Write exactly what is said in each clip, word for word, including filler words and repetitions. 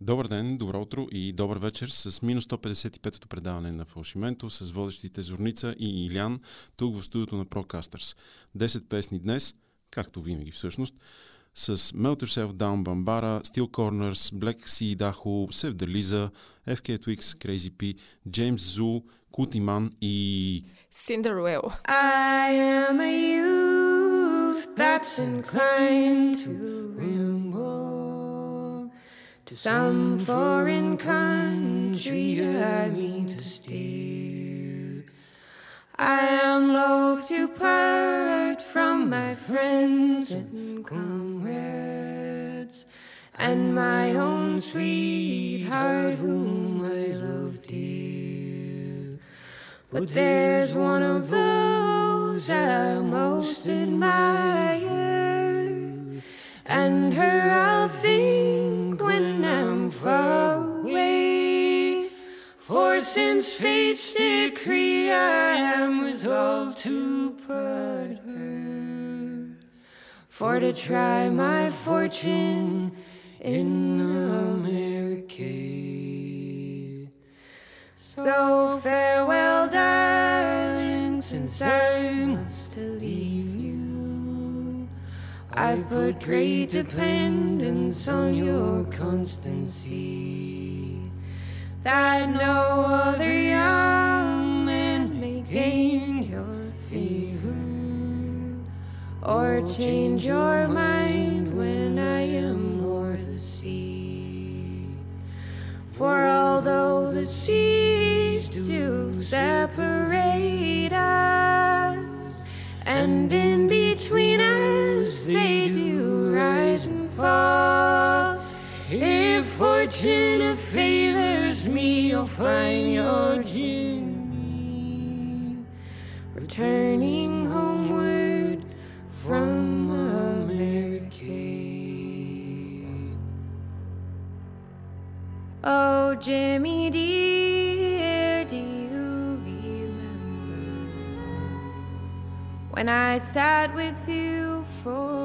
Добър ден, добро утро и добър вечер с минус сто петдесет и петото предаване на Фалшименто с водещите Зорница и Илян тук в студиото на Procasters. десет песни днес, както винаги всъщност, с Melt Yourself Down, Bambara, Still Corners, Black Sea Dahu, Sevdaliza, еф кей ту екс, Crazy P, Джеймс Зу, Kutiman и... Синдер Уел. I am a youth that's inclined to ramble to some foreign country to hide me to steer. I am loath to part from my friends and comrades and my own sweetheart whom I love dear. But there's one of those I most admire, and her I'll think when I'm far away. For since fate's decree I am resolved to part her, for to try my fortune in America. So farewell, darling, since I must leave you. I put great dependence on your constancy, that no other young man may gain your favor or change your mind when I am o'er the sea. For although the seas do separate us, and in between us they do rise and fall, if fortune favors me, you'll find your journey returning homeward from America. Oh, Jimmy dear, do you remember when I sat with you for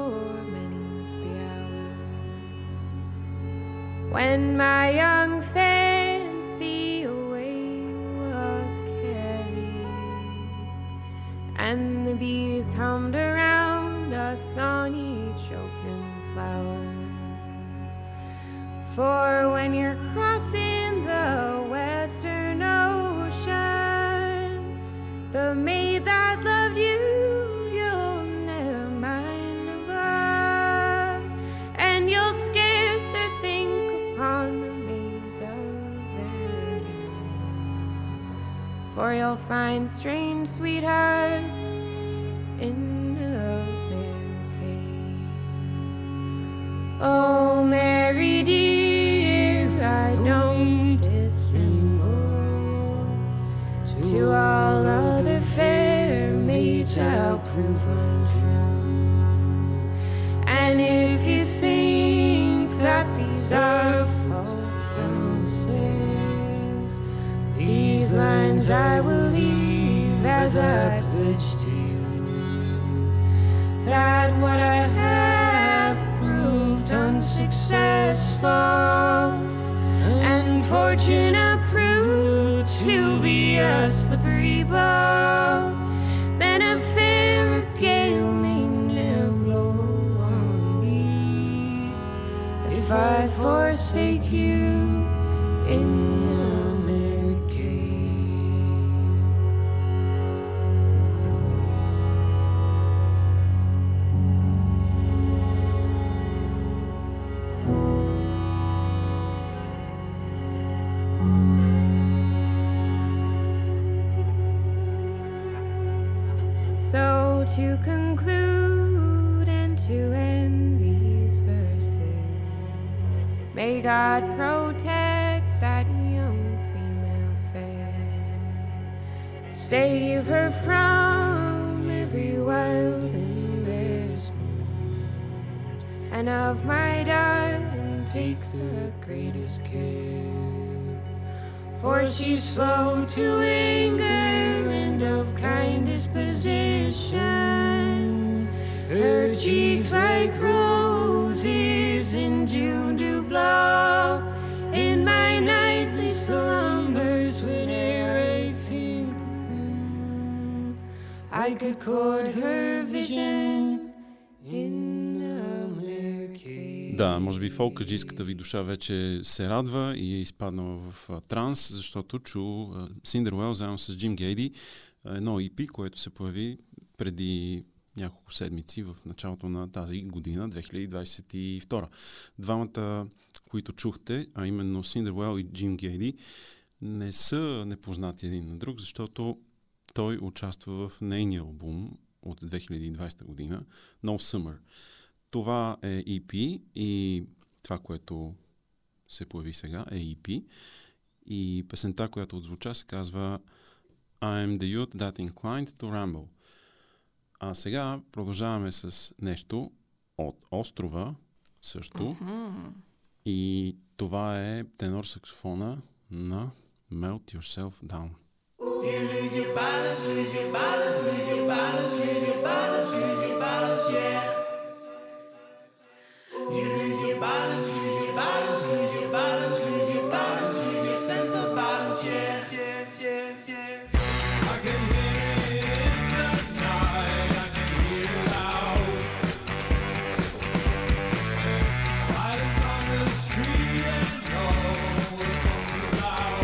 many's the hour, when my young fancy away was carried, and the bees hummed around us on each open flower? For when you're crossing the Western Ocean, the maid that loved you, you'll never mind above, and you'll scarce or think upon the maids of their day, for you'll find strange sweethearts in. Oh, Mary dear, I don't dissemble, to all other fair maids I'll prove untrue. And if you think that these are false promises, these lines I will leave as I pledge to you, that what I have unsuccessful and fortune proved to be a slippery ball, then a fairer gale may ne'er blow on me if I forsake you in to conclude and to end these verses. May God protect that young female fair, save her from every wild embarrassment, and of my darling take the greatest care, for she's slow to anger and of kind disposition. Her cheeks like roses in June do blow, I could court her vision in the murky. Да, може би фолкаджийската ви душа вече се радва и е изпаднала в транс, защото чу Синдер Уел заедно с Джим Геди едно и пи, което се появи преди няколко седмици в началото на тази година, две хиляди двадесет и втора. Двамата, които чухте, а именно Синдер Уел и Джим Геди, не са непознати един на друг, защото той участва в нейния албум от две хиляди и двадесета година, No Summer. Това е и пи и това, което се появи сега е и пи. И песента, която отзвуча, се казва I'm the youth that inclined to ramble. А сега продължаваме с нещо от острова също. Mm-hmm. И това е тенор саксофона на Melt Yourself Down. You lose your balance, lose your balance, lose your balance, lose your balance, lose your balance, yeah. You lose your balance, lose your balance, lose your balance, lose your balance, lose your sense of balance, yeah. Yeah, yeah, yeah. I can hear the night, I can hear it loud. Silence on the street and all the folks around.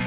I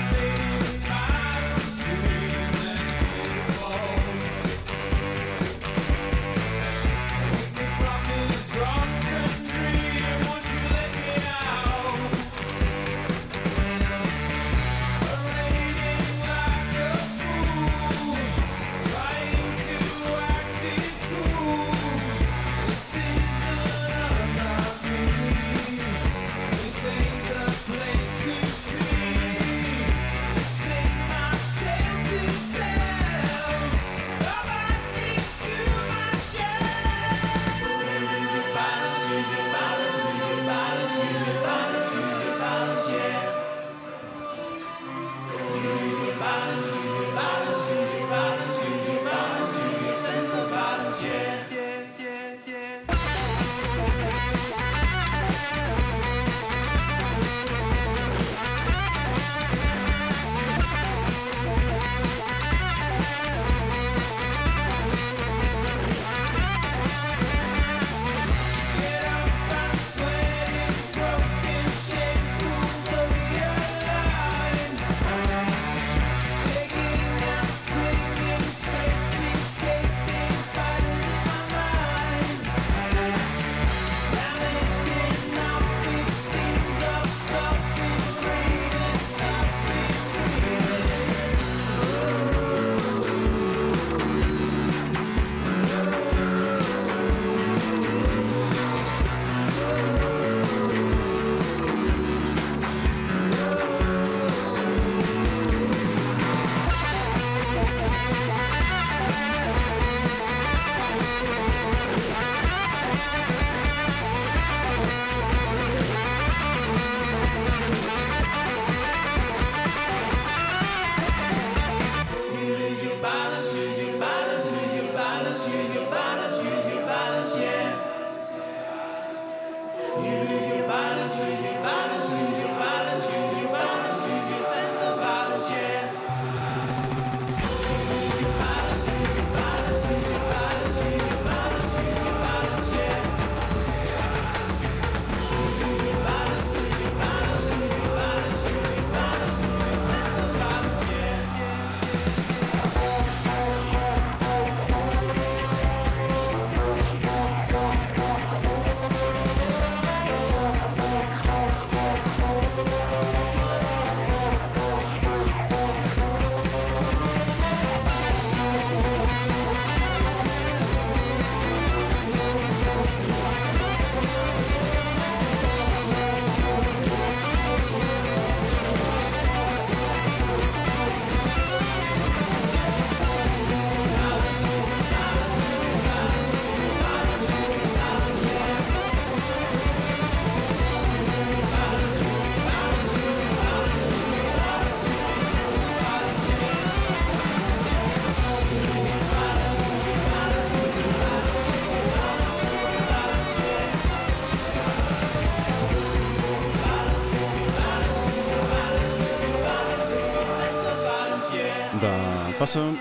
Това са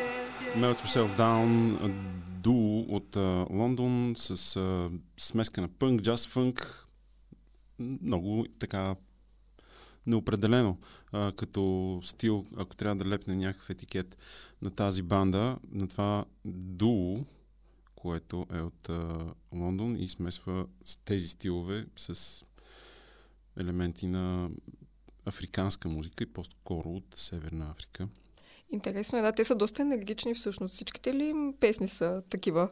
Melt Yourself Down, дуо от uh, Лондон с uh, смеска на пънк, джаз, фънк. Много така неопределено uh, като стил, ако трябва да лепне някакъв етикет на тази банда, на това дуо, което е от uh, Лондон и смесва с тези стилове с елементи на африканска музика и по-скоро от Северна Африка. Интересно е, да, те са доста енергични всъщност. Всичките ли песни са такива?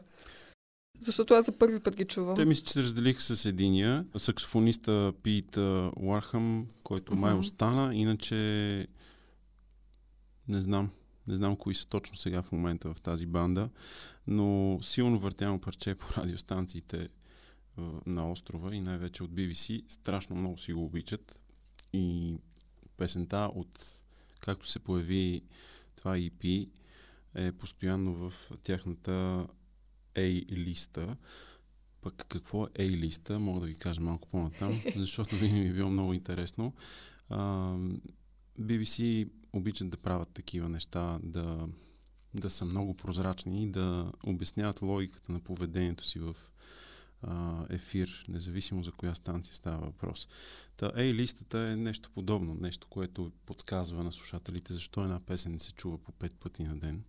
Защото аз за първи път ги чувам. Те мисля, че се разделих с единия, саксофониста Пийт Уархам, който май mm-hmm. остана, иначе не знам. Не знам кои са точно сега в момента в тази банда, но силно въртяно парче по радиостанциите на острова и най-вече от Би Би Си. Страшно много си го обичат и песента от както се появи това И Пи е постоянно в тяхната A-листа. Пък какво е A-листа? Мога да ви кажа малко по-натам, защото винаги ми е било много интересно. Uh, Би Би Си обичат да правят такива неща, да, да са много прозрачни и да обясняват логиката на поведението си в uh, ефир, независимо за коя станция става въпрос. Та A-листата е нещо подобно, нещо, което подсказва на слушателите защо една песен се чува по пет пъти на ден.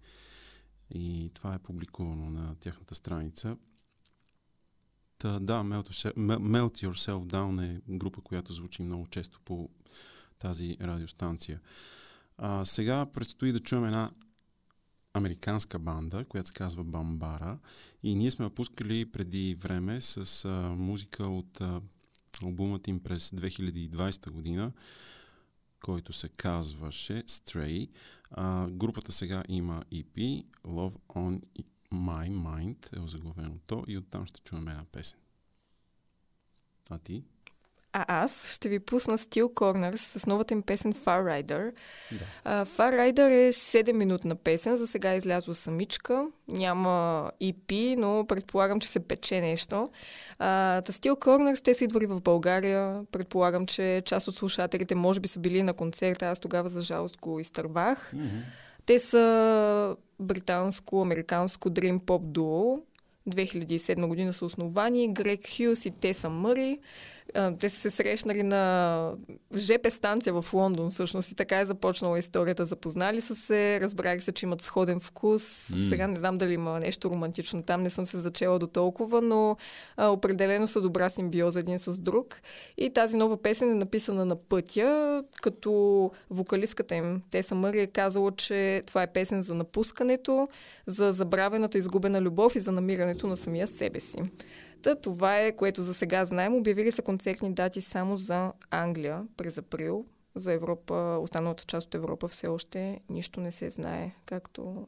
И това е публикувано на тяхната страница. Та, да, Melt Yourself Down е група, която звучи много често по тази радиостанция. А, сега предстои да чуем една американска банда, която се казва Бамбара. И ние сме пускали преди време с а, музика от а, албумът им през две хиляди и двадесета година, който се казваше Stray. А, групата сега има И Пи, Love on My Mind е озаглавено то и оттам ще чуем една песен. А ти? А аз ще ви пусна Still Corners с новата им песен Far Rider. Да. Uh, Far Rider е седем-минутна песен, за сега е излязла самичка, няма И Пи, но предполагам, че се пече нещо. Uh, Still Corners, те са идвали в България, предполагам, че част от слушателите може би са били на концерта, аз тогава за жалост го изтървах. Mm-hmm. Те са британско-американско Dream Pop Duo. две хиляди и седма година са основани, Грег Хюс и Теса Мъри. Те са се срещнали на жп станция в Лондон, всъщност, и така е започнала историята. Запознали са се, разбрали се, че имат сходен вкус. Mm. Сега не знам дали има нещо романтично там, не съм се зачела до толкова, но а, определено са добра симбиоза един с друг. И тази нова песен е написана на пътя, като вокалистката им Теса Мъри е казала, че това е песен за напускането, за забравената изгубена любов и за намирането на самия себе си. Та, това е, което за сега знаем. Обявили са концертни дати само за Англия през април. За Европа, останалата част от Европа все още нищо не се знае, както...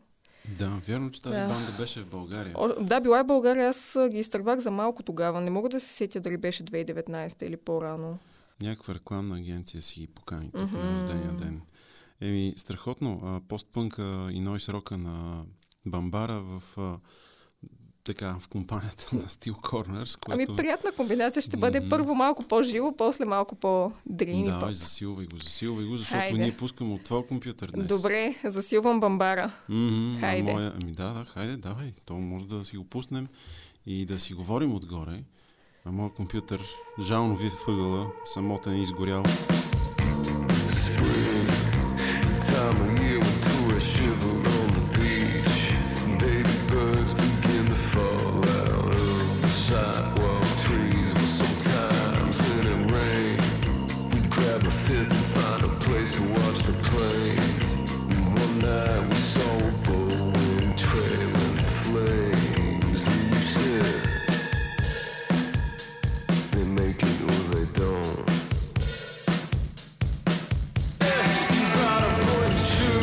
Да, вярно, че тази да. банда беше в България. О, да, била е България. Аз ги изтървах за малко тогава. Не мога да се сетя дали беше две хиляди и деветнадесета или по-рано. Някаква рекламна агенция си ги покани тук на рождения ден. Еми, страхотно. А, постпънка и нойс рока на Бамбара в... А, така, в компанията на Still Corners. Което... Ами приятна комбинация ще бъде, mm-hmm. първо малко по-живо, после малко по-дрим. Да, и засилвай го, засилвай го, защото хайде. Ние пускаме от твоя компютър днес. Добре, засилвам Бамбара. Mm-hmm, хайде. Моя... Ами да, да, хайде, давай. То може да си го пуснем и да си говорим отгоре. А моят компютър жално ви е въгъла, самотен и изгорял. Don't. Everybody put you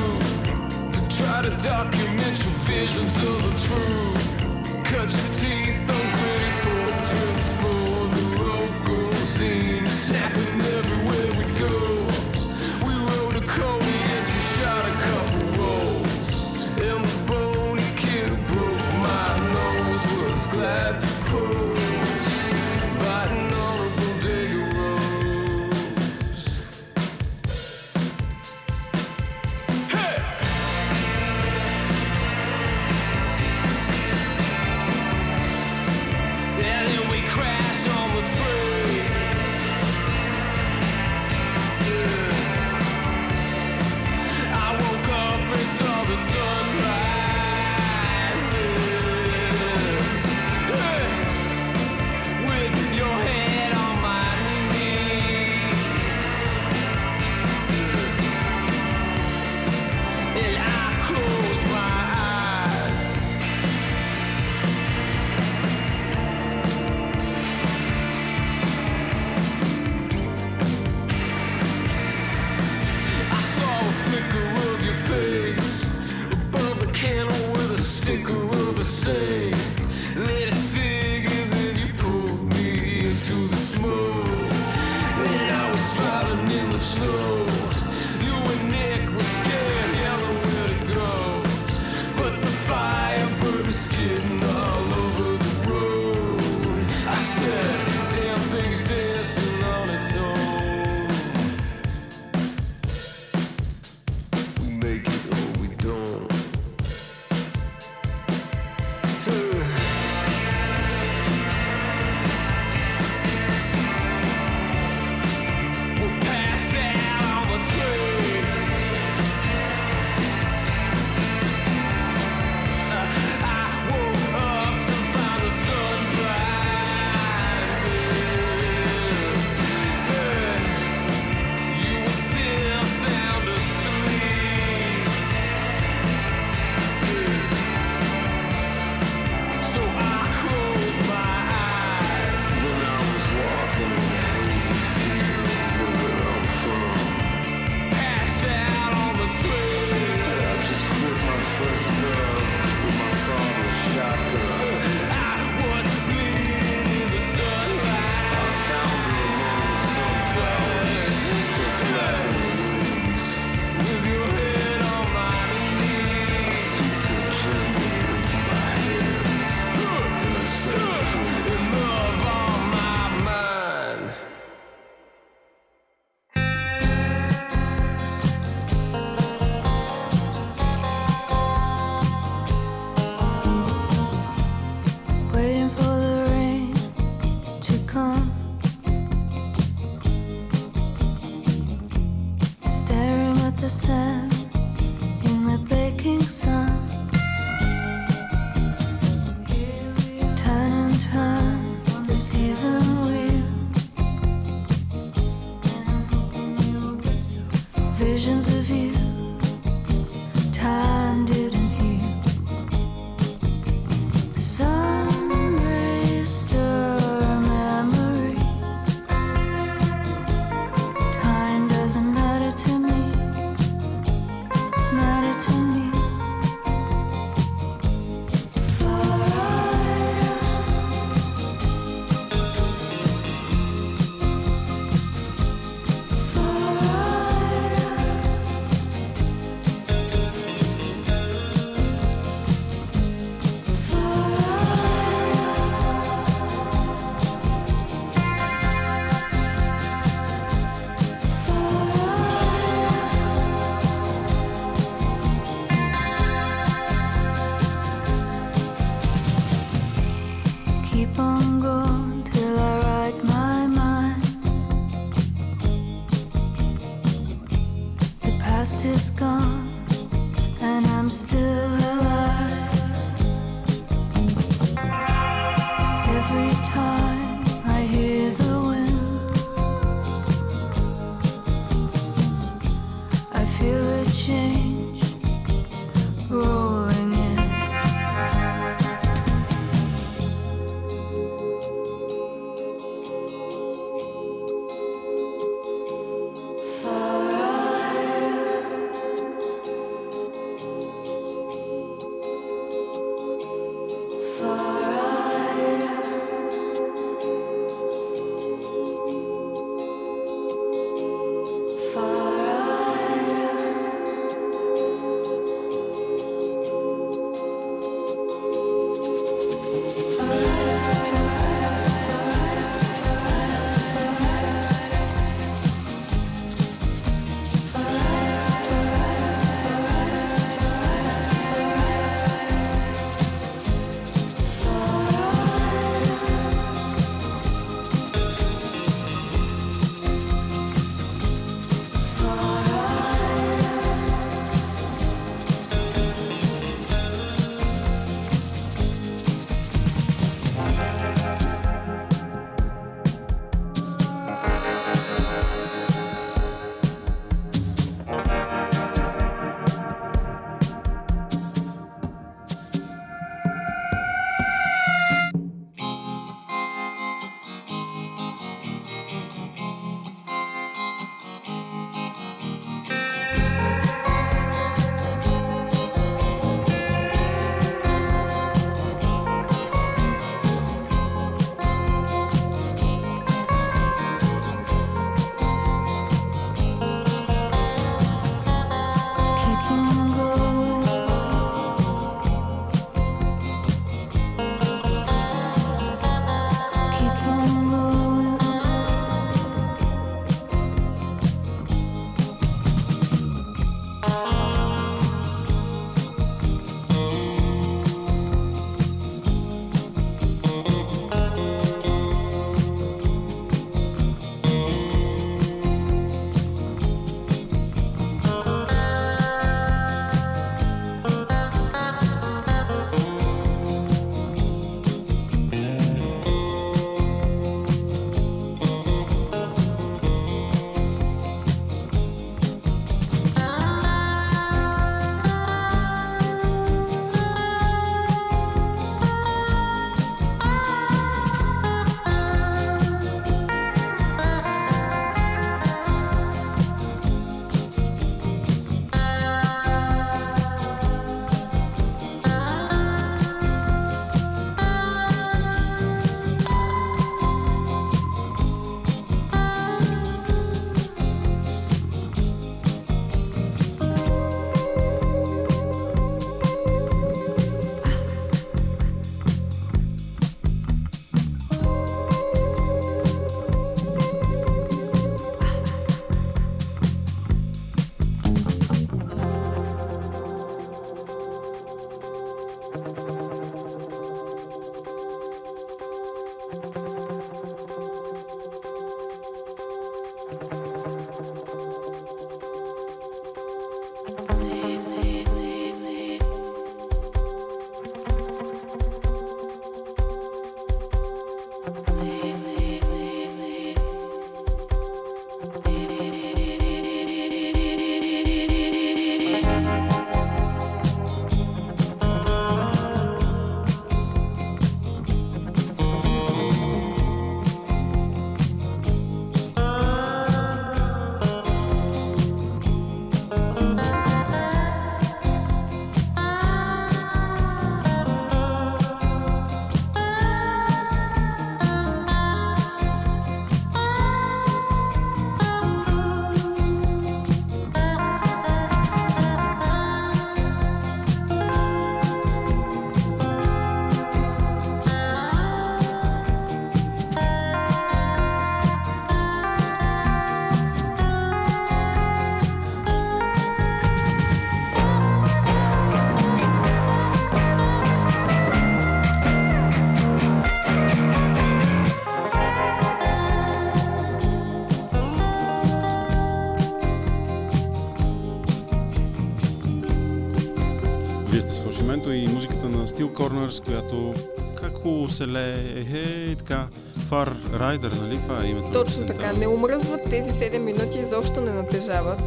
И музиката на Still Corners, която как хубаво се лее, е така Far Rider, нали това е името? Точно така, не умръзват тези седем минути, изобщо не натежават.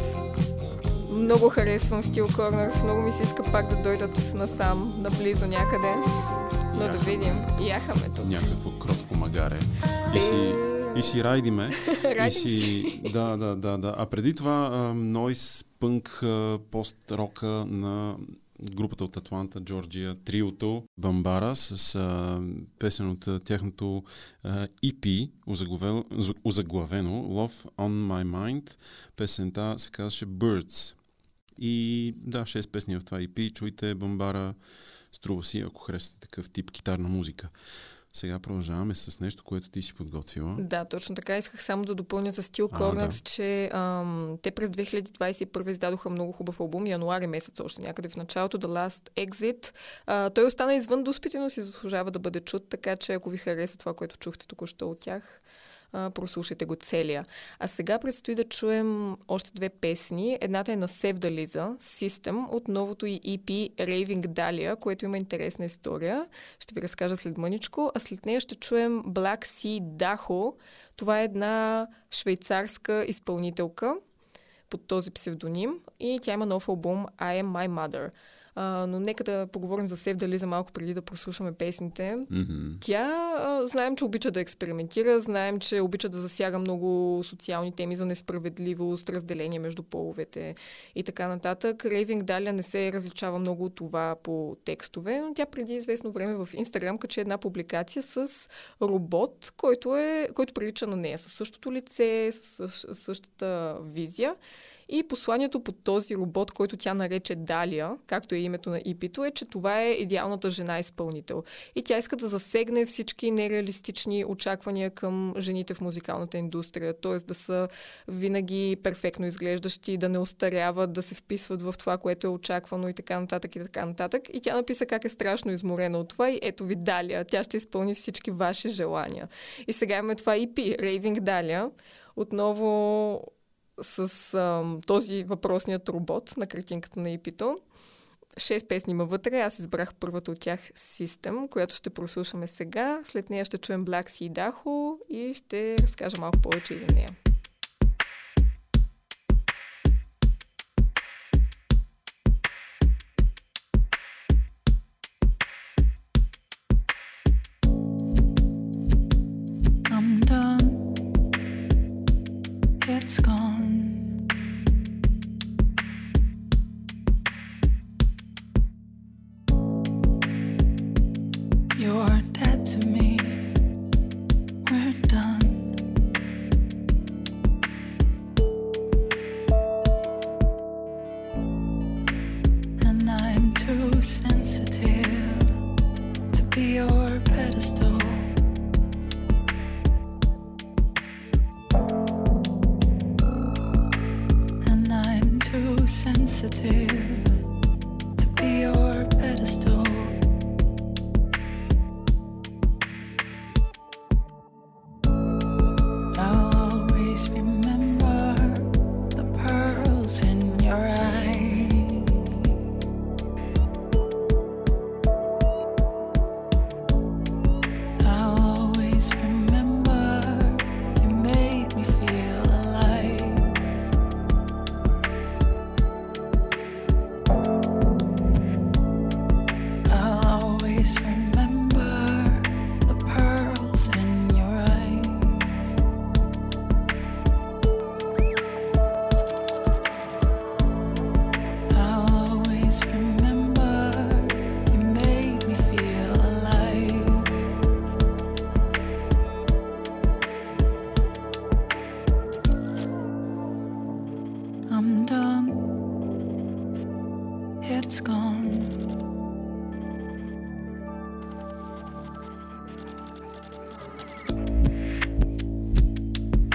Много харесвам Still Corners, много ми се иска пак да дойдат насам, наблизо някъде, но яхаме, да видим, яхаме тук. Някакво кротко магаре. И си, и си райдиме. и си, да, да, да, да. А преди това нойс, пънк, пост-рока на групата от Атланта, Джорджия, триото Бамбара с а, песен от тяхното а, и пи, озаглавено, озаглавено Love on My Mind. Песента се казваше Birds. И да, шест песни в това и пи. Чуйте Бамбара, струва си, ако харесате такъв тип китарна музика. Сега продължаваме с нещо, което ти си подготвила. Да, точно така. Исках само да допълня за Still Corners, да. че ам, те през две хиляди двадесет и първа издадоха много хубав албум, януари месец, още някъде в началото, The Last Exit. А, той остана извън доспите, но си заслужава да бъде чут, така че ако ви хареса това, което чухте току-що от тях, а, прослушайте го целия. А сега предстои да чуем още две песни. Едната е на Севдализа, System, от новото и и пи Raving Dahlia, което има интересна история. Ще ви разкажа след мъничко. А след нея ще чуем Black Sea Dahu. Това е една швейцарска изпълнителка под този псевдоним и тя има нов албум I Am My Mother. Uh, но нека да поговорим за Севдализа малко преди да прослушаме песните. Mm-hmm. Тя, uh, знаем, че обича да експериментира, знаем, че обича да засяга много социални теми за несправедливост, разделение между половете и така нататък. Raving Dahlia не се различава много от това по текстове, но тя преди известно време в Инстаграм качи една публикация с робот, който, е, който прилича на нея, със същото лице, със същата визия. И посланието под този робот, който тя нарече Далия, както е името на и пи-то, е, че това е идеалната жена-изпълнител. И тя иска да засегне всички нереалистични очаквания към жените в музикалната индустрия. Т.е. да са винаги перфектно изглеждащи, да не остаряват, да се вписват в това, което е очаквано и така нататък и така нататък. И тя написа как е страшно изморена от това и ето ви Далия, тя ще изпълни всички ваши желания. И сега имаме това и пи, Raving Dahlia. Отново с ам, този въпросният робот на картинката на и пи-то. Шест песни има вътре. Аз избрах първата от тях System, която ще прослушаме сега. След нея ще чуем Black Sea Dahu и ще разкажа малко повече за нея. I'm done. It's gone. You're dead to me. We're done. And I'm too sensitive to be your pedestal. And I'm too sensitive to be your pedestal. Remember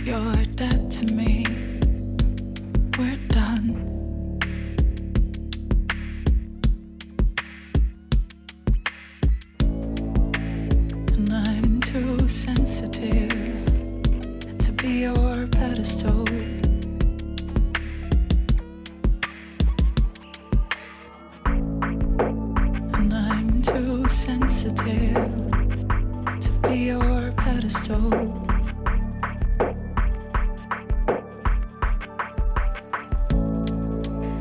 You're dead to me. We're done. And I'm too sensitive to be your pedestal. And I'm too sensitive to be your pedestal.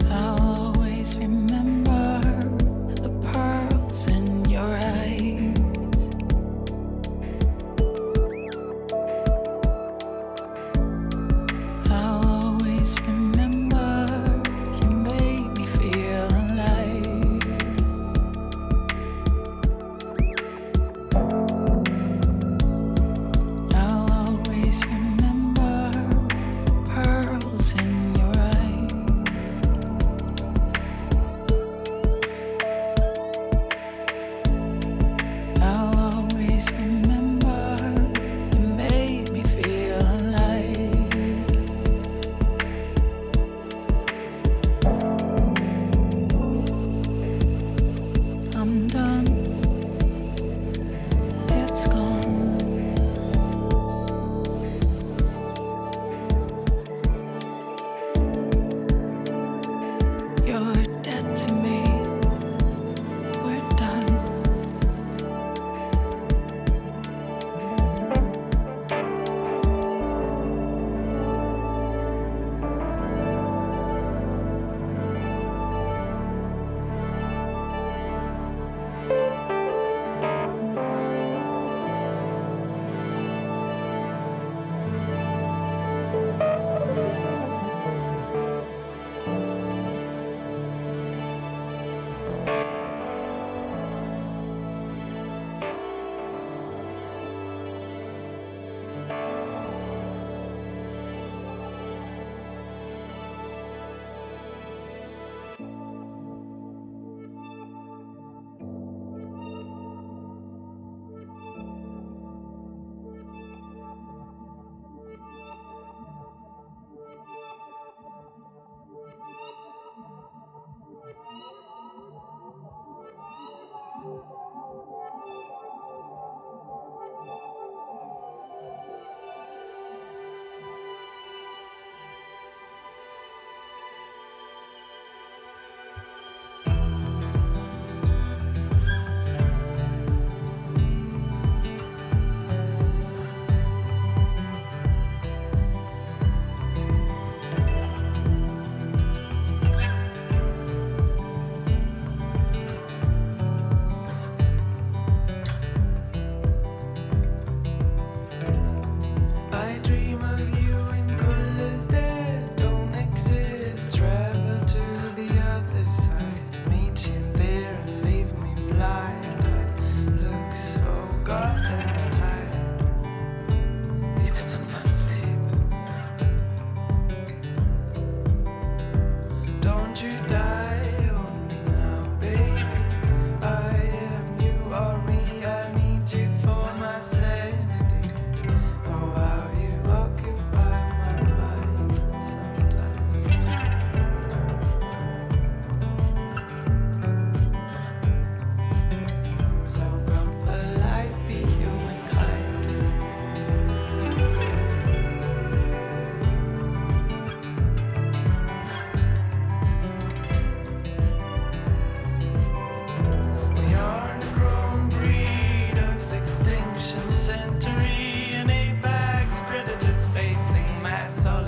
All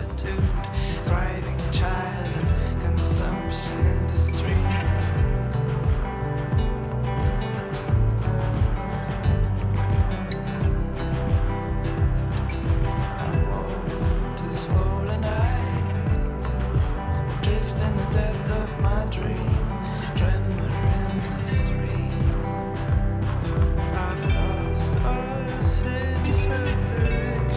the sense of direction.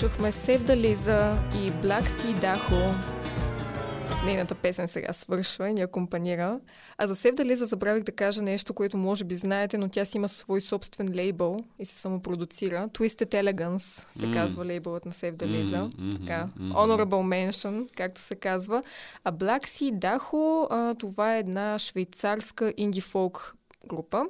Чухме Севдализа и Black Sea Dahu. Нейната песен сега свършва и ни акомпанира. А за Севдализа забравих да кажа нещо, което може би знаете, но тя си има свой собствен лейбъл и се самопродуцира. Twisted elegance се mm. казва лейбълът на Севдализа. Mm-hmm. Така, honorable mention, както се казва. А Black Sea Dahu, а, това е една швейцарска инди-фолк група.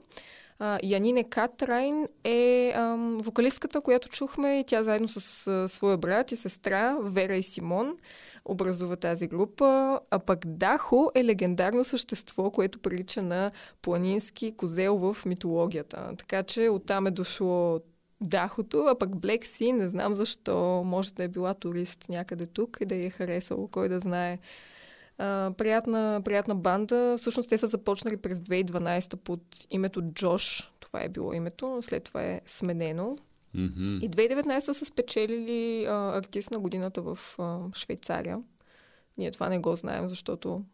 Uh, Янине Катрайн е uh, вокалистката, която чухме, и тя заедно с uh, своя брат и сестра Вера и Симон образува тази група. А пък Дахо е легендарно същество, което прилича на планински козел в митологията. Така че оттам е дошло Дахото, а пък Black Sea, не знам защо, може да е била турист някъде тук и да я е харесало, кой да знае. Uh, приятна, приятна банда. Всъщност те са започнали през две хиляди и дванадесета под името Джош. Това е било името, след това е сменено. Mm-hmm. И две хиляди и деветнадесета са спечелили uh, артист на годината в uh, Швейцария. Ние това не го знаем, защото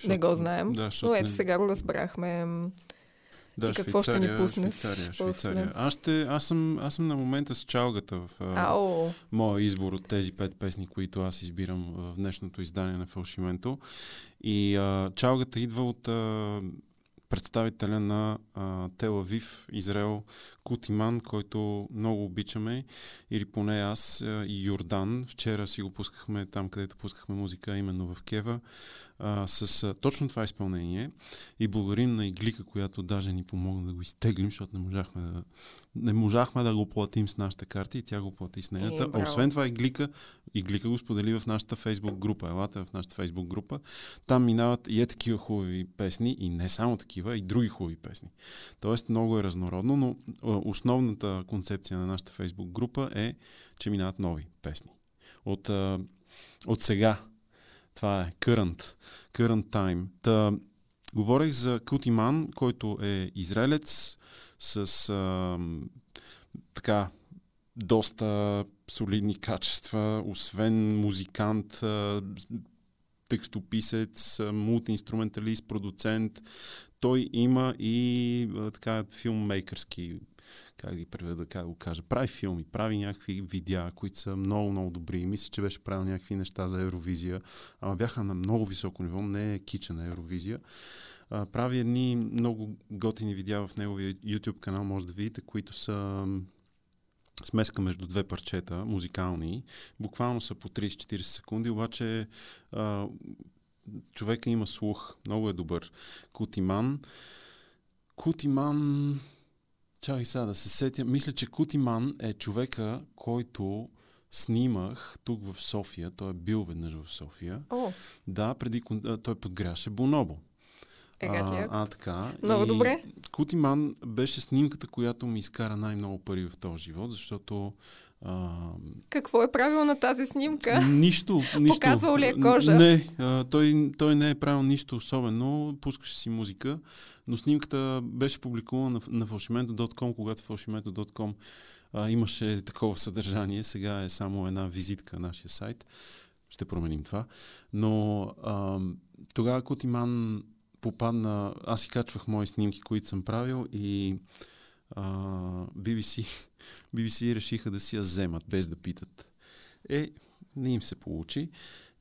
Шот... не го знаем. Да, шот... Но ето сега го разбрахме. Да, ти какво ще ни пуснеш? Швейцария, Швейцария. Аз, ще, аз, съм, аз съм на момента с чалгата в uh, моя избор от тези пет песни, които аз избирам в днешното издание на Фалшименто. И uh, чалгата идва от uh, представителя на uh, Тел-Авив, Израел, Кутиман, който много обичаме, или поне аз, uh, и Йордан. Вчера си го пускахме там, където пускахме музика, именно в Кева. Uh, с uh, точно това изпълнение, и благодарим на Иглика, която даже ни помогна да го изтеглим, защото не можахме да, не можахме да го платим с нашата карта и тя го плати с нейната. Hey, а освен това Иглика, Иглика го сподели в нашата Фейсбук група. Елата в нашата Фейсбук група. Там минават и е такива хубави песни, и не само такива, и други хубави песни. Тоест много е разнородно, но uh, основната концепция на нашата Фейсбук група е, че минават нови песни. От, uh, от сега. Това е current, current time. Та, говорех за Кутиман, който е израелец с а, така доста солидни качества, освен музикант, а, текстописец, мултиинструменталист, продуцент. Той има и а, така филммейкърски, как ги преведа, как го кажа, прави филми, прави някакви видеа, които са много, много добри. Мисля, че беше правил някакви неща за Евровизия, ама бяха на много високо ниво, не е кича на Евровизия. А, прави едни много готини видеа в неговия YouTube канал, може да видите, които са смеска между две парчета, музикални. Буквално са по тридесет-четиридесет секунди, обаче а, човека има слух, много е добър. Кутиман. Кутиман... Чакай сега да се сетя. Мисля, че Кутиман е човека, който снимах тук в София. Той е бил веднъж в София. О. Да, преди той подгряваше Бонобо. А, а, така. Много и добре. Кутиман беше снимката, която ми изкара най-много пари в този живот, защото А, Какво е правил на тази снимка? Нищо. нищо. Показвал ли е кожа? Не, а, той, той не е правил нищо особено. Пускаше си музика, но снимката беше публикувана на, на фалшимето точка ком, когато фалшимето точка ком а, имаше такова съдържание. Сега е само една визитка на нашия сайт. Ще променим това. Но а, тогава Кутиман попадна... Аз си качвах мои снимки, които съм правил и Uh, би би си, би би си решиха да си я вземат, без да питат. Е, не им се получи.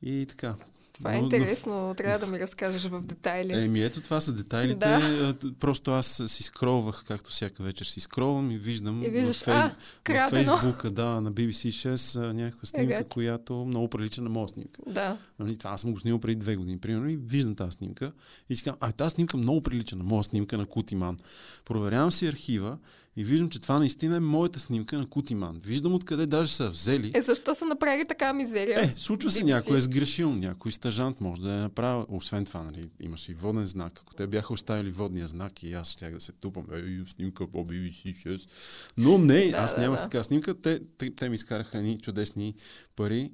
И така. Това е но, интересно. Но... Трябва да ми разкажеш в детайли. Еми, ето това са детайлите. Да. Просто аз си скролвах, както всяка вечер си скролвам и виждам и виждаш, в, фейс... а, в Фейсбука да, на би би си шест някаква снимка, Ега. която много прилича на моя снимка. Да. Аз съм го снимал преди две години, примерно, и виждам тази снимка. И си казвам, а тази снимка много прилича на моя снимка на Кутиман. Проверявам си архива и виждам, че това наистина е моята снимка на Кутиман. Виждам откъде даже са взели. Е, защо са направили такава мизерия? Е, случва се, някой е сгрешил, някой стажант може да я направи. Освен това, нали, имаше и воден знак. Ако те бяха оставили водния знак и аз щях да се тупам. Ей, снимка по би би си шест. Но не, да, аз да, нямах да. Така снимка. Те, те, те ми изкараха едни чудесни пари.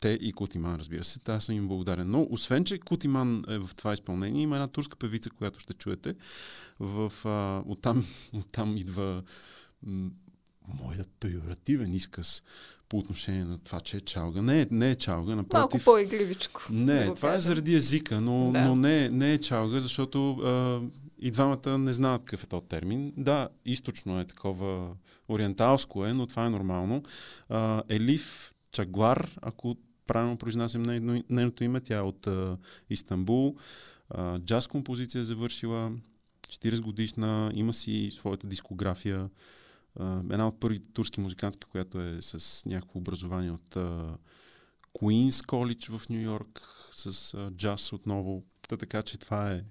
Те и Кутиман, разбира се. Та съм им благодарен. Но освен, че Кутиман е в това изпълнение, има една турска певица, която ще чуете. В, а, оттам, оттам идва м- моят пеоративен изказ по отношение на това, че е чалга. Не е, не е чалга, напротив... Малко по-игривичко. Не, да това пиятам. Е заради езика, но, да. но не, не е чалга, защото а, и двамата не знаят какъв е този термин. Да, източно е такова, ориенталско е, но това е нормално. А, Елиф Чаглар, ако правилно произнасям нейното име, тя е от а, Истанбул. А, джаз композиция завършила, четиридесет годишна, има си своята дискография. Uh, една от първите турски музикантки, която е с някакво образование от Куинс uh, Колидж в Ню Йорк, с uh, джаз отново. Та, така че това е,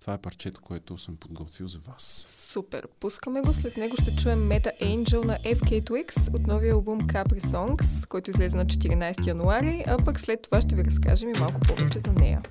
това е парчето, което съм подготвил за вас. Супер! Пускаме го, след него ще чуем Meta Angel на еф кей ту екс от новия албум Capri Songs, който излезе на четиринадесети януари, а пък след това ще ви разкажем и малко повече за нея.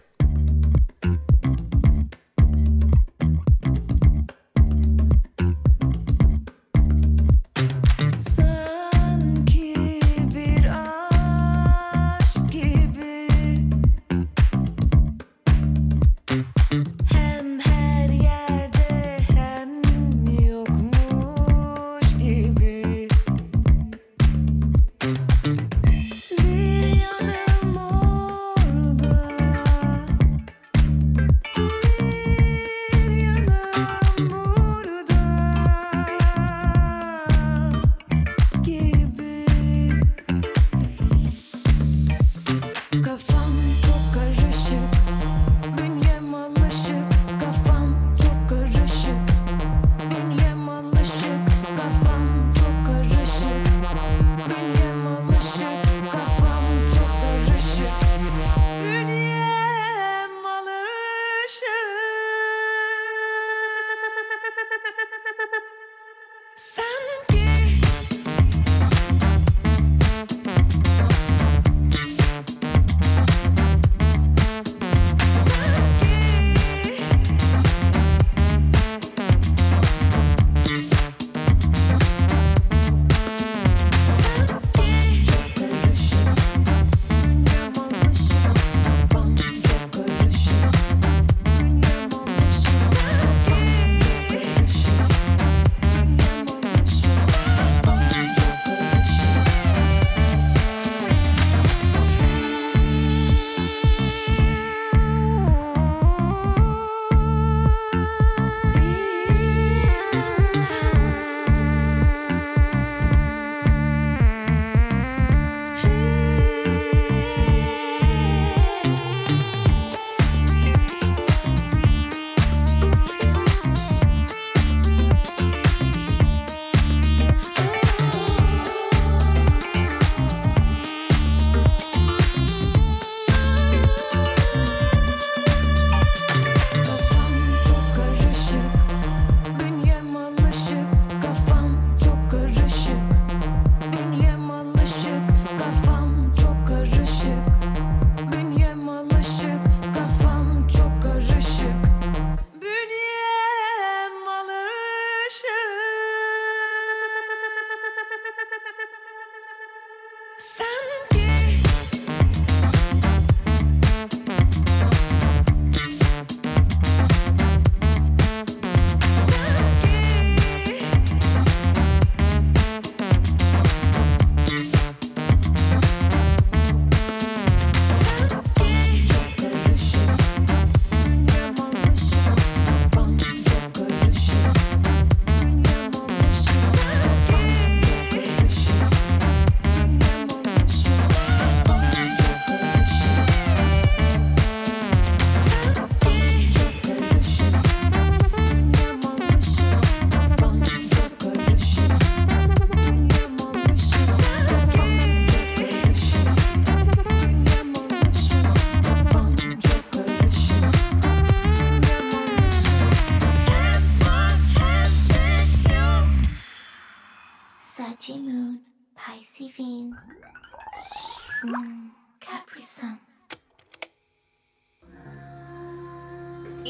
Capri Sun.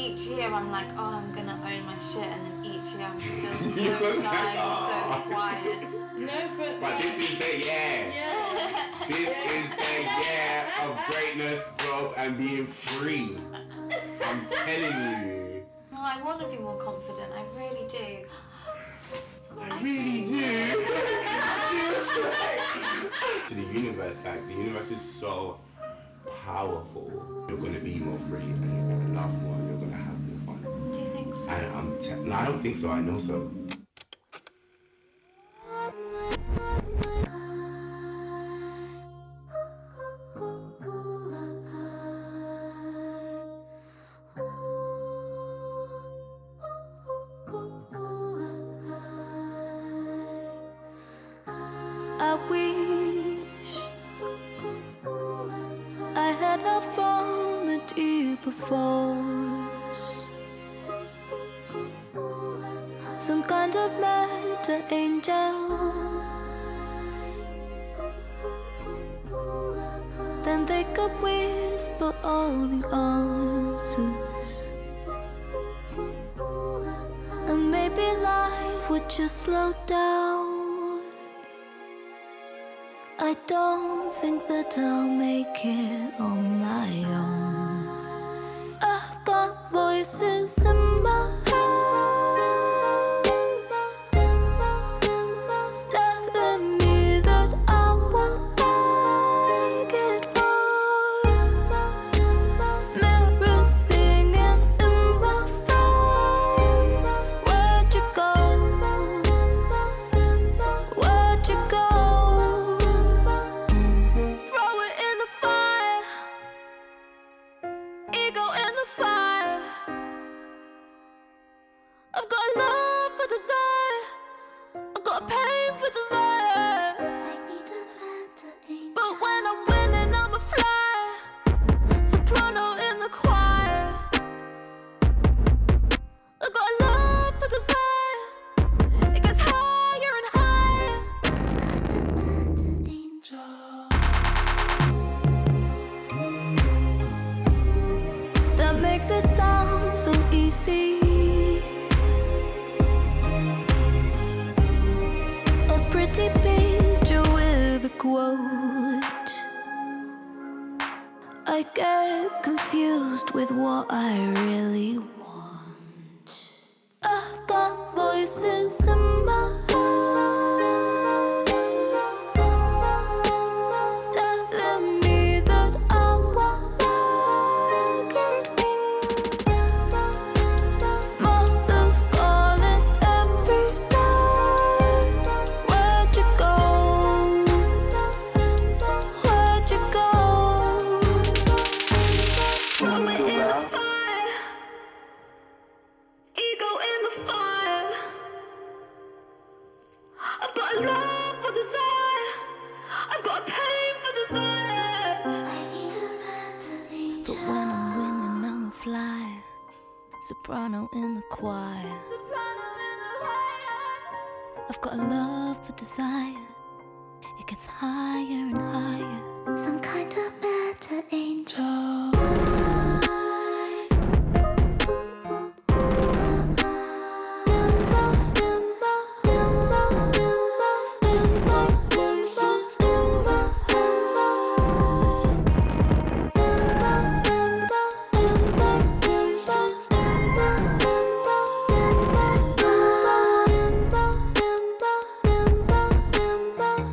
Each year I'm like, oh, I'm gonna own my shit, and then each year I'm still so shy, so quiet. No, but, but this is the year. Yeah. This is the year of greatness, growth, and being free. I'm telling you. No, I want to be more confident. I really do. I really do. To the universe, like the universe is so powerful. You're gonna be more free, and you're gonna love more. You're gonna have more fun. Do you think so? And I'm te- no, I don't think so. I know so.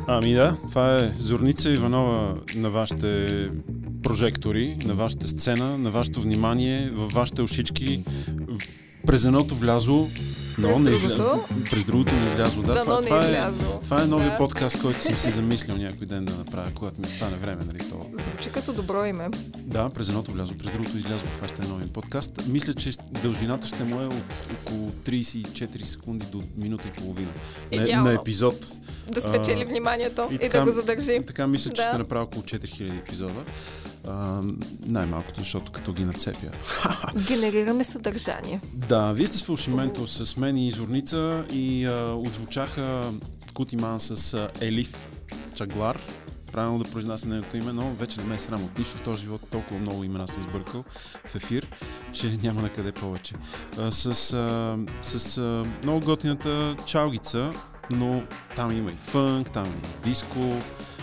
Ами да, това е Зорница Иванова на вашите прожектори, на вашата сцена, на вашето внимание, във вашите ушички. През едното влязло, но през не излязло. През другото не излязло. Да, да, това, това, не е, това е новия да. Подкаст, който съм си замислил някой ден да направя, когато ми остане време. Нали, това. Звучи като добро име. Да, през едното влязло, през другото излязло. Това ще е новия подкаст. Мисля, че дължината ще му е от около трийсет и четири секунди до минута и половина. На, на епизод. Да спечели а, вниманието и, и така, да го задържи. Така мисля, че да. Ще направя около четири хиляди епизода. А, най-малкото, защото като ги нацепя. Генерираме съдържание. Да, вие сте с Фалшименто с мен и Зорница и а, отзвучаха Кутиман с а, Елиф Чаглар. правилно да произнасям неговото име, но вече не ме е срам от нищо в този живот, толкова много имена съм сбъркал в ефир, че няма на къде повече. А, с, а, с а, много готината чалгица, но там има и фънк, там има и диско.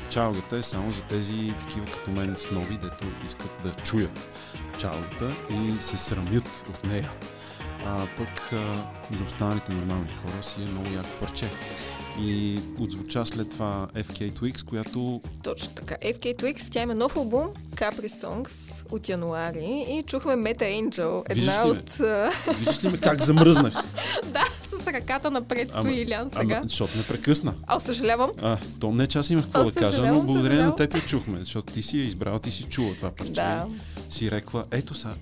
Чалгата е само за тези такива като мен с нови, дето искат да чуят чалгата и се срамят от нея. А пък а, за останалите нормални хора си е много яко парче. И отзвуча след това еф кей ту екс, която... Точно така. еф кей ту екс, тя има нов албум, Capri Songs от януари и чухме Meta Angel. Една от... Виждаш ли ме как замръзнах? Да, с ръката напред стои Илян сега. Ама, защото ме прекъсна. А, съжалявам. А, то не че аз имах какво да кажа, но благодарение на теб я чухме, защото ти си я избрала, ти си чула това парче. Да. Си рекла, ето са...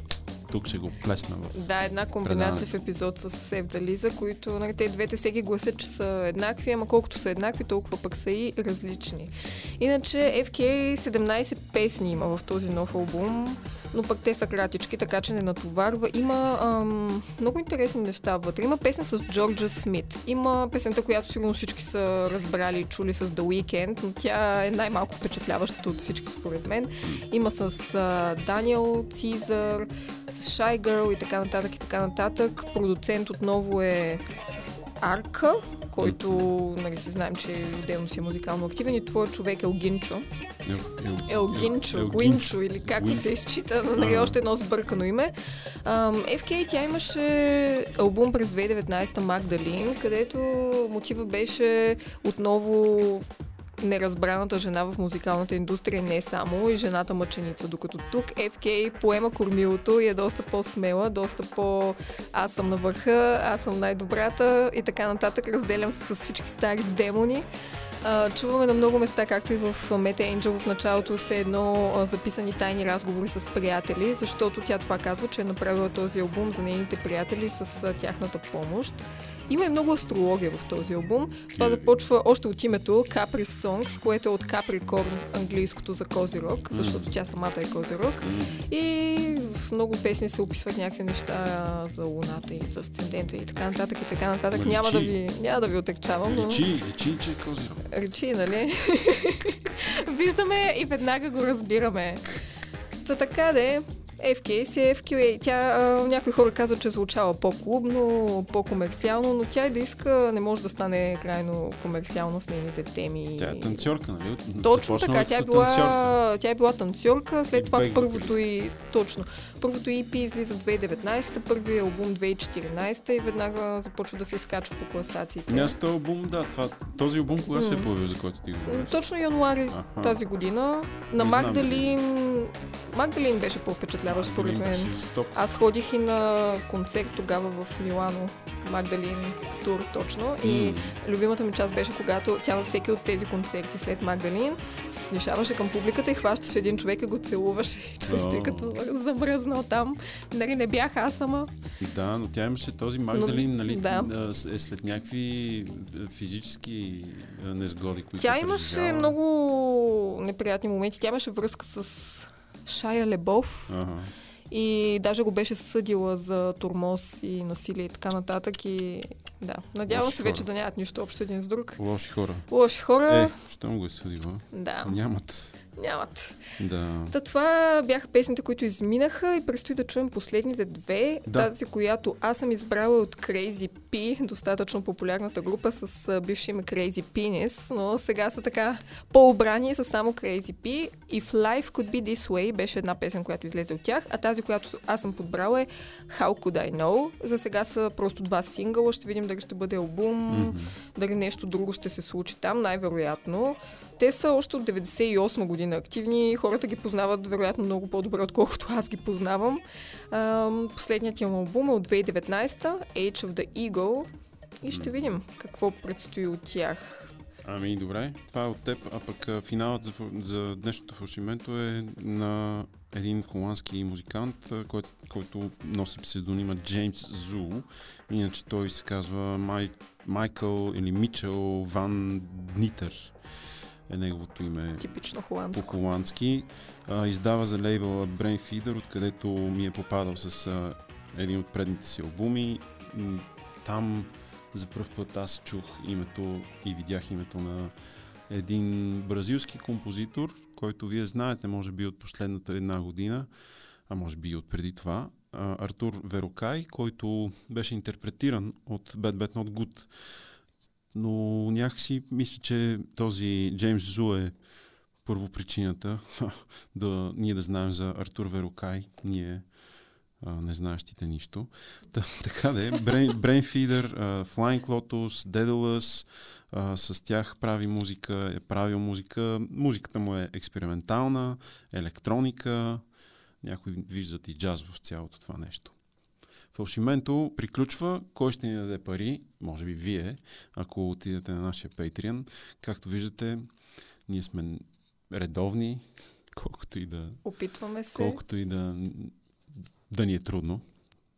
Тук ще го плесна в... Да, една комбинация в епизод с Севдализа, които нали, те двете всеки гласят, че са еднакви, ама колкото са еднакви, толкова пък са и различни. Иначе еф кей седемнайсет песни има в този нов албум, но пък те са кратички, така че не натоварва. Има ам, много интересни неща вътре. Има песен с Джорджа Смит. Има песента, която сигурно всички са разбрали и чули с The Weeknd, но тя е най-малко впечатляващата от всички според мен. Има с а, Даниел Цизър, с Shy Girl и така нататък и така нататък. Продуцент отново е Арка, който, нали се знаем, че отделно си е музикално активен и твой човек Ел Гуинчо. Ел Гуинчо, Гуинчо или както се изчита, нали още едно сбъркано име. еф кей тя имаше албум през две хиляди и деветнайсета Magdalene, където мотива беше отново неразбраната жена в музикалната индустрия, не само и жената мъченица, докато тук еф кей поема кормилото и е доста по-смела, доста по аз съм на върха, аз съм най-добрата и така нататък, разделям се с всички стари демони. А, чуваме на много места, както и в Meta Angel в началото все едно а, записани тайни разговори с приятели, защото тя това казва, че е направила този албум за нейните приятели с а, тяхната помощ. Има и много астрология в този албум. Това започва още от името Capri Songs, което е от Capricorn, английското за Козирог, защото тя самата е Козирог. И в много песни се описват някакви неща за Луната и за асцендента и така нататък и така нататък. Речи. Няма да ви, няма да ви отекчавам. Но... Речи, речи, че е Козирог. Речи, нали? Виждаме и веднага го разбираме. Та така де... еф кей си е еф кю ей. Тя, а, някои хора казват, че звучава по-клубно, по-комерциално, но тя и да иска не може да стане крайно комерциално с нейните теми. Тя е танцорка, нали? Точно така, тя е, била, тя е била танцорка, след и това първото и... Точно. Първото и и пи излиза две хиляди и деветнайсета, първият албум две хиляди и четиринайсета и веднага започва да се изкачва по класациите. Място албум, да, това, този албум кога mm. се е появил, за който ти говориш? Точно януари Аха. тази година. На Магдалин... Магдалин беше по-впечатляващ според мен. Аз ходих и на концерт тогава в Милано. Магдалин тур точно. Mm. И любимата ми част беше, когато тя на всеки от тези концерти след Магдалин се снишаваше към публиката и хващаше един човек и го целуваше. И той стои като замръзнал там. Нали, не бях аз сама. Да, но тя имаше този Магдалин, но, нали, да. е след някакви физически незгоди, които тя имаше преживява. Много неприятни моменти. Тя имаше връзка с Шая Лебов. Ага. И даже го беше съдила за тормоз и насилие и така нататък и да, надявам се вече да нямат нищо общо един с друг. Лоши хора. Лоши хора. Е, щом го е съдила. Да. Нямат. Нямат. Да. Та това бяха песните, които изминаха и предстои да чуем последните две. Да. Тази, която аз съм избрала от Crazy P, достатъчно популярната група с бивши име Crazy Penis, но сега са така по-обрани и са само Crazy P. If Life Could Be This Way беше една песен, която излезе от тях, а тази, която аз съм подбрала е How Could I Know. За сега са просто два сингъла, ще видим дали ще бъде албум, mm-hmm. дали нещо друго ще се случи там, най-вероятно. Те са още от деветдесет и осма година активни, хората ги познават вероятно много по-добре, отколкото аз ги познавам. Последният им албум е от две хиляди и деветнайсета, Age of the Eagle, и ще видим какво предстои от тях. Ами добре, това е от теб, а пък финалът за, за днешното фалшименто е на един холандски музикант, който, който носи псевдонима Джеймс Зу, иначе той се казва Май, Майкъл или Мичел Ван Нитер. Е неговото име типично холандско. По-холандски. А, издава за лейбъла Brain Feeder, откъдето ми е попадал с а, един от предните си албуми. Там за пръв път аз чух името и видях името на един бразилски композитор, който вие знаете, може би от последната една година, а може би и от преди това, Артур Верокай, който беше интерпретиран от Bad Bad Not Good. Но някакси мисля, че този Джеймс Зу е първопричината да ние да знаем за Артур Верокай, ние а, не знаещите нищо. Та, така да е, Brain, Brain Feeder, uh, Flying Lotus, Daedalus, uh, с тях прави музика, е правил музика, музиката му е експериментална, електроника, някои виждат и джаз в цялото това нещо. Фалшименто приключва. Кой ще ни даде пари? Може би вие, ако отидете на нашия Patreon. Както виждате, ние сме редовни, колкото и да... Опитваме се. Колкото и да, да ни е трудно.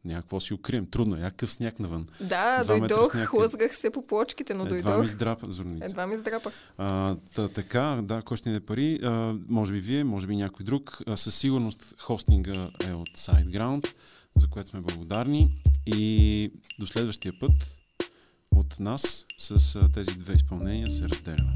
Някакво си укрием. Трудно. Някакъв сняг навън. Да, Два дойдох, сняг... хлъзгах се по плочките, но Едва дойдох. Едва ми здрапа зорница. Едва ми здрапах. А, та, така, да, кой ще ни даде пари? А, може би вие, може би някой друг. А, със сигурност хостинга е от SiteGround, за което сме благодарни, и до следващия път от нас с тези две изпълнения се разделяме.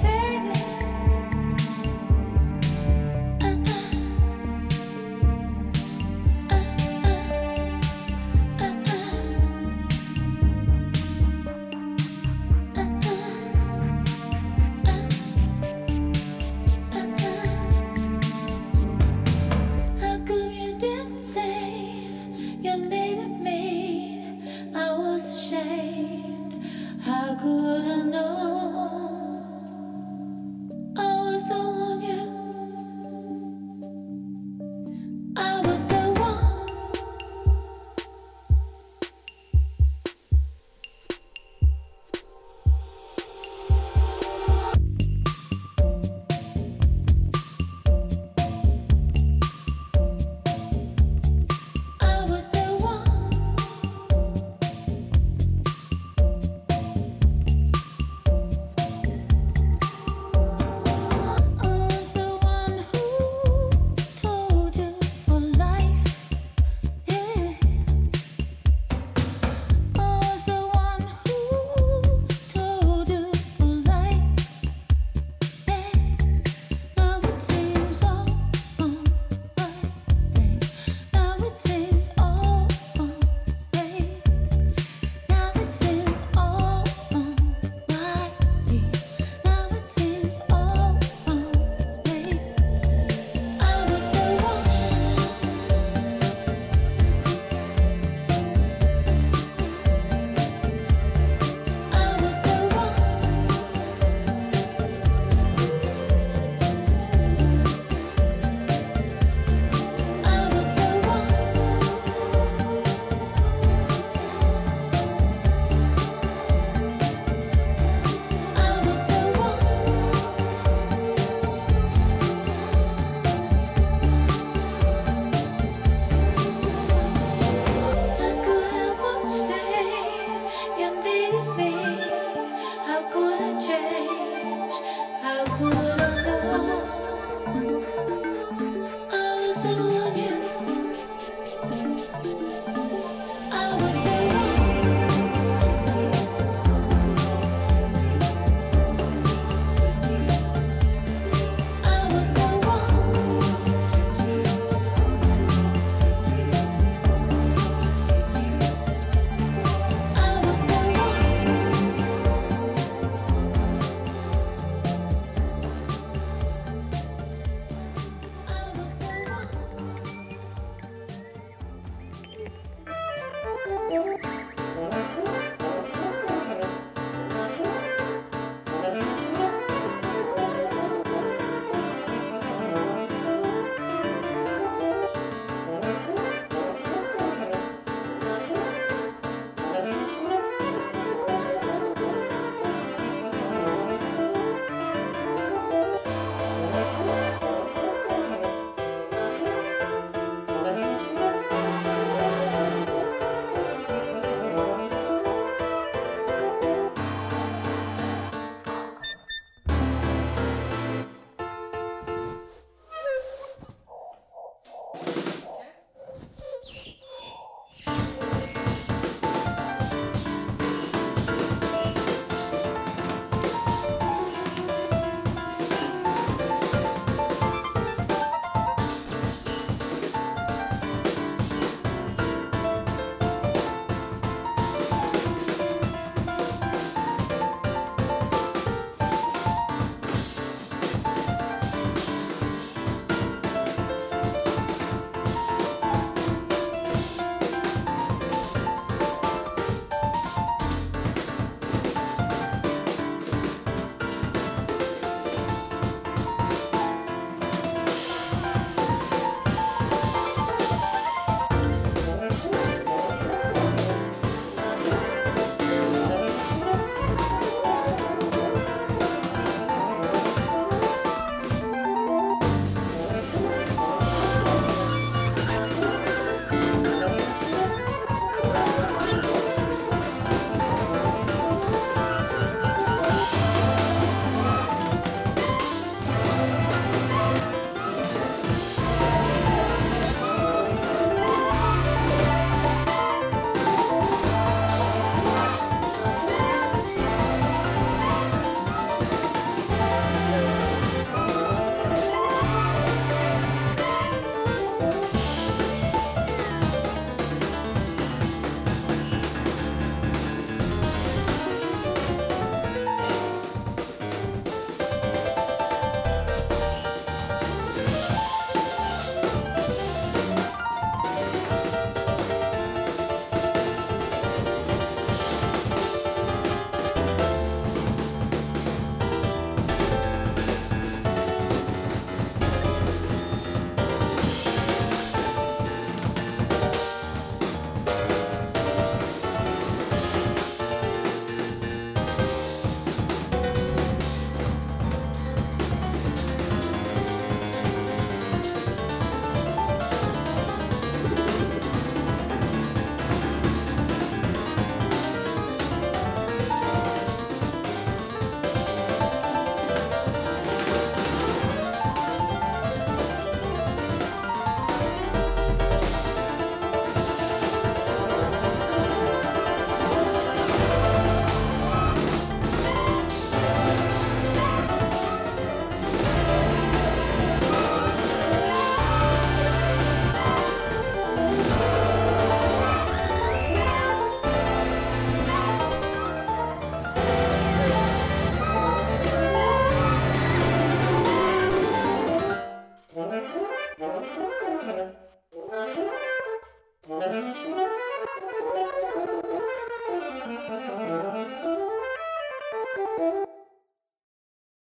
Say